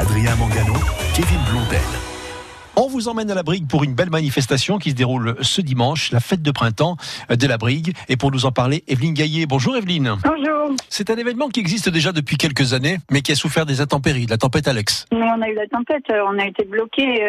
Adrien Mangano, Kevin Blondel. On vous emmène à la Brigue pour une belle manifestation qui se déroule ce dimanche, la fête de printemps de la Brigue. Et pour nous en parler, Evelyne Gaillet. Bonjour Evelyne. Bonjour. C'est un événement qui existe déjà depuis quelques années, mais qui a souffert des intempéries, de la tempête Alex. Mais on a eu la tempête, on a été bloqués,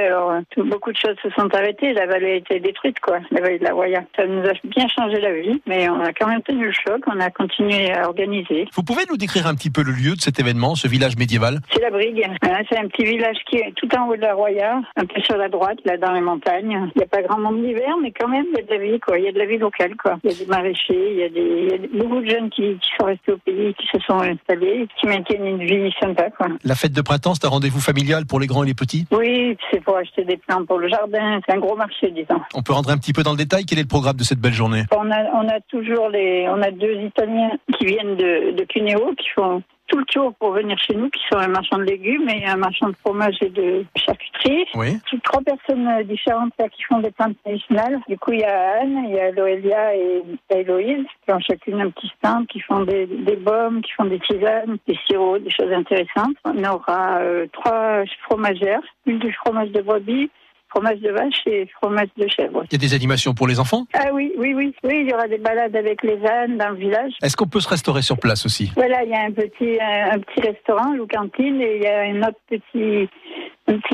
beaucoup de choses se sont arrêtées, la vallée a été détruite, quoi, la vallée de la Roya. Ça nous a bien changé la vie, mais on a quand même tenu le choc, on a continué à organiser. Vous pouvez nous décrire un petit peu le lieu de cet événement, ce village médiéval? C'est la Brigue, c'est un petit village qui est tout en haut de la Roya, un peu sur la droite, là, dans les montagnes. Il n'y a pas grand monde d'hiver, mais quand même, il y a de la vie, quoi. Il y a de la vie locale, quoi. Il y a des maraîchers, il y a beaucoup de jeunes qui sont restés au pays, qui se sont installés, qui maintiennent une vie sympa, quoi. La fête de printemps, c'est un rendez-vous familial pour les grands et les petits? Oui, c'est pour acheter des plants pour le jardin. C'est un gros marché, disons. On peut rentrer un petit peu dans le détail. Quel est le programme de cette belle journée? On a deux Italiens qui viennent de Cuneo, qui font tout le tour pour venir chez nous, qui sont un marchand de légumes et un marchand de fromage et de charcuterie. Oui. Trois personnes différentes là, qui font des plantes médicinales. Du coup, il y a Anne, il y a Loélia et Héloïse qui ont chacune un petit stand, qui font des baumes, qui font des tisanes, des sirops, des choses intéressantes. On aura trois fromagères, une du fromage de brebis, fromage de vache et fromage de chèvre. Il y a des animations pour les enfants? Ah oui, il y aura des balades avec les ânes dans le village. Est-ce qu'on peut se restaurer sur place aussi? Voilà, il y a un petit restaurant, ou cantine, et il y a un autre petit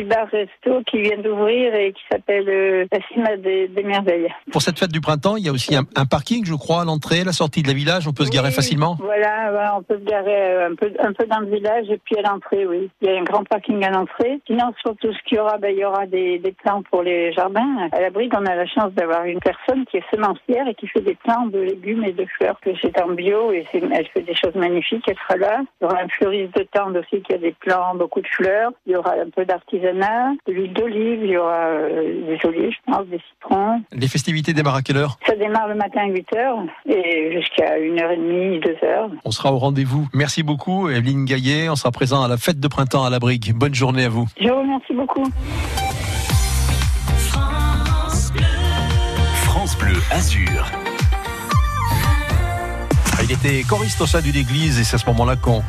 bar-resto qui vient d'ouvrir et qui s'appelle la Cima des Merveilles. Pour cette fête du printemps, il y a aussi un parking, je crois, à l'entrée, à la sortie de la village. On peut se garer facilement? Voilà, on peut se garer un peu dans le village et puis à l'entrée, oui. Il y a un grand parking à l'entrée. Sinon, sur tout ce qu'il y aura, il y aura des plants pour les jardins. À la Brigue, on a la chance d'avoir une personne qui est semencière et qui fait des plants de légumes et de fleurs, que c'est en bio et elle fait des choses magnifiques. Elle sera là. Il y aura un fleuriste de tende aussi qui a des plants, beaucoup de fleurs. Il y aura un peu d'art, de l'huile d'olive, il y aura des olives, je pense, des citrons. Les festivités démarrent à quelle heure? Ça démarre le matin à 8h et jusqu'à 1h30, 2h. On sera au rendez-vous. Merci beaucoup, Evelyne Gaillet. On sera présent à la fête de printemps à la Brigue. Bonne journée à vous. Je vous remercie beaucoup. France Bleu Azur. Il était choriste au sein d'une église et c'est à ce moment-là qu'on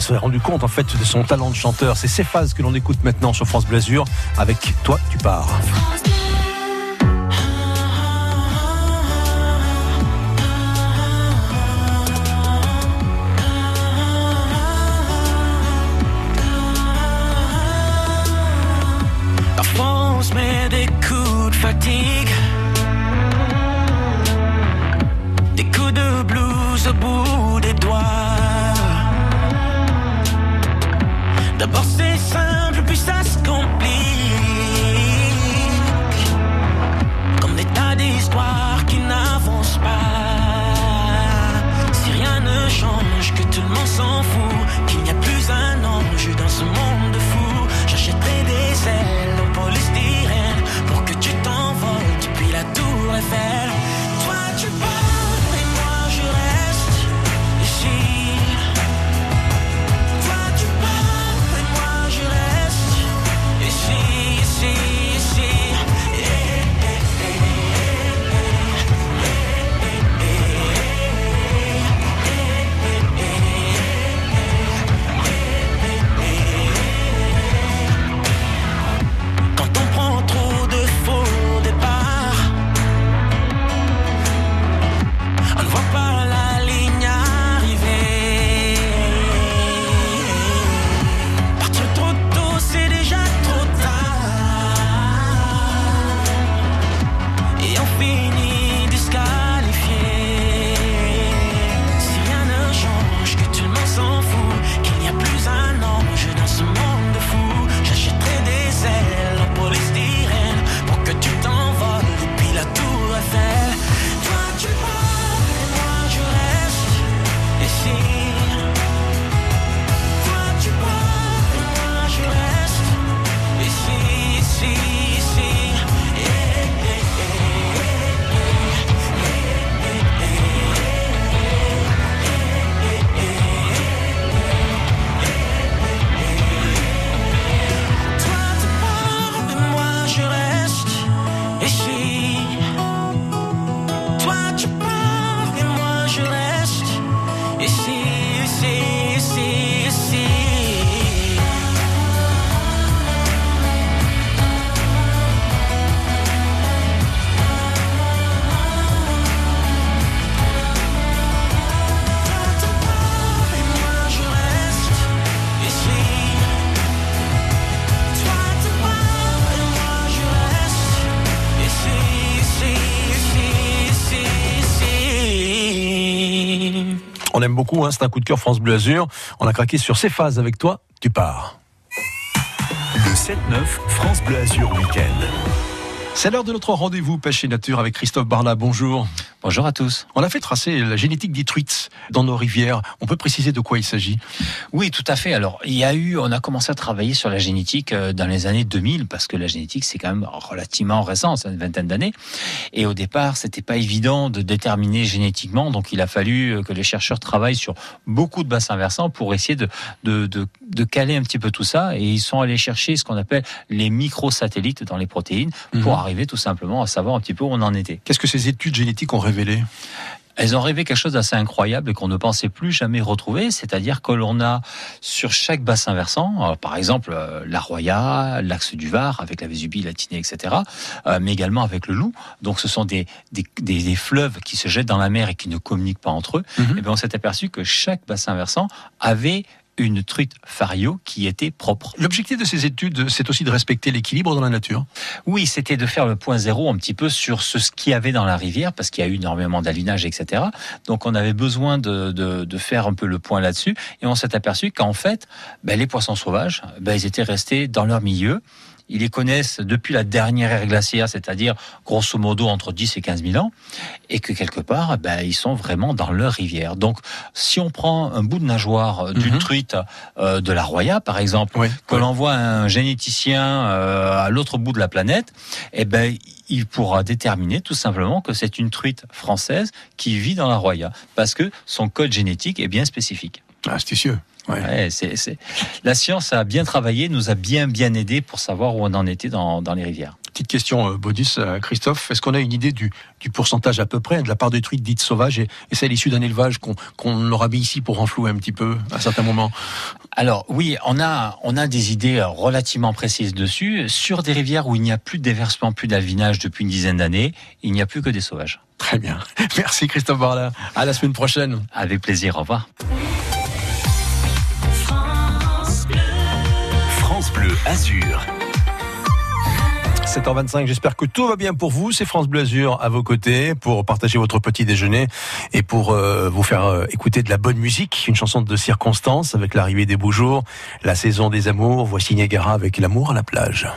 s'est rendu compte en fait de son talent de chanteur. C'est ces phases que l'on écoute maintenant sur France Bleu Azur avec Toi tu pars. La France met des coups de fatigue. Au bout des doigts. D'abord c'est simple, puis ça se complique. Comme des tas d'histoires qui n'avancent pas. Si rien ne change, que tout le monde s'en fout, qu'il n'y a plus un enjeu dans ce monde de fous. J'achèterai des ailes en polystyrène pour que tu t'envoles depuis la tour Eiffel. Toi tu pars. qu'on aime beaucoup, hein, c'est un coup de cœur France Bleu Azur. On a craqué sur ces phases avec toi, tu pars. Le 7-9, France Bleu Azur Week-end. C'est l'heure de notre rendez-vous Pêche et Nature avec Christophe Barla, bonjour. Bonjour à tous. On a fait tracer la génétique des truites dans nos rivières. On peut préciser de quoi il s'agit? Oui, tout à fait. Alors, on a commencé à travailler sur la génétique dans les années 2000, parce que la génétique, c'est quand même relativement récent, c'est une vingtaine d'années. Et au départ, c'était pas évident de déterminer génétiquement, donc il a fallu que les chercheurs travaillent sur beaucoup de bassins versants pour essayer de caler un petit peu tout ça. Et ils sont allés chercher ce qu'on appelle les microsatellites dans les protéines pour arriver tout simplement à savoir un petit peu où on en était. Qu'est-ce que ces études génétiques ont révélé? Elles ont révélé quelque chose d'assez incroyable et qu'on ne pensait plus jamais retrouver, c'est-à-dire que l'on a sur chaque bassin versant, par exemple la Roya, l'Axe du Var, avec la Vésubie, la Tinée, etc., mais également avec le Loup. Donc ce sont des fleuves qui se jettent dans la mer et qui ne communiquent pas entre eux. Et bien on s'est aperçu que chaque bassin versant avait une truite fario qui était propre. L'objectif de ces études, c'est aussi de respecter l'équilibre dans la nature? Oui, c'était de faire le point zéro un petit peu sur ce qu'il y avait dans la rivière, parce qu'il y a eu énormément d'alinage, etc. Donc on avait besoin de faire un peu le point là-dessus, et on s'est aperçu qu'en fait, les poissons sauvages, ils étaient restés dans leur milieu. Ils les connaissent depuis la dernière ère glaciaire, c'est-à-dire grosso modo entre 10 et 15 000 ans, et que quelque part, ils sont vraiment dans leur rivière. Donc, si on prend un bout de nageoire d'une truite de la Roya, par exemple, que l'on voit un généticien à l'autre bout de la planète, il pourra déterminer tout simplement que c'est une truite française qui vit dans la Roya, parce que son code génétique est bien spécifique. Astucieux. Ouais, la science a bien travaillé, nous a bien aidé pour savoir où on en était dans les rivières. Petite question bonus, Christophe, est-ce qu'on a une idée du pourcentage à peu près de la part de truites dites sauvages et celle issue d'un élevage qu'on leur a mis ici pour renflouer un petit peu à certains moments? Alors oui, on a des idées relativement précises dessus. Sur des rivières où il n'y a plus de déversement, plus d'avinage depuis une dizaine d'années, il n'y a plus que des sauvages. Très bien, merci Christophe Barla, à la semaine prochaine. Avec plaisir, au revoir. Bleu Azur. 7h25, j'espère que tout va bien pour vous. C'est France Bleu Azur à vos côtés pour partager votre petit déjeuner et pour vous faire écouter de la bonne musique. Une chanson de circonstance avec l'arrivée des beaux jours, la saison des amours. Voici Niagara avec l'amour à la plage.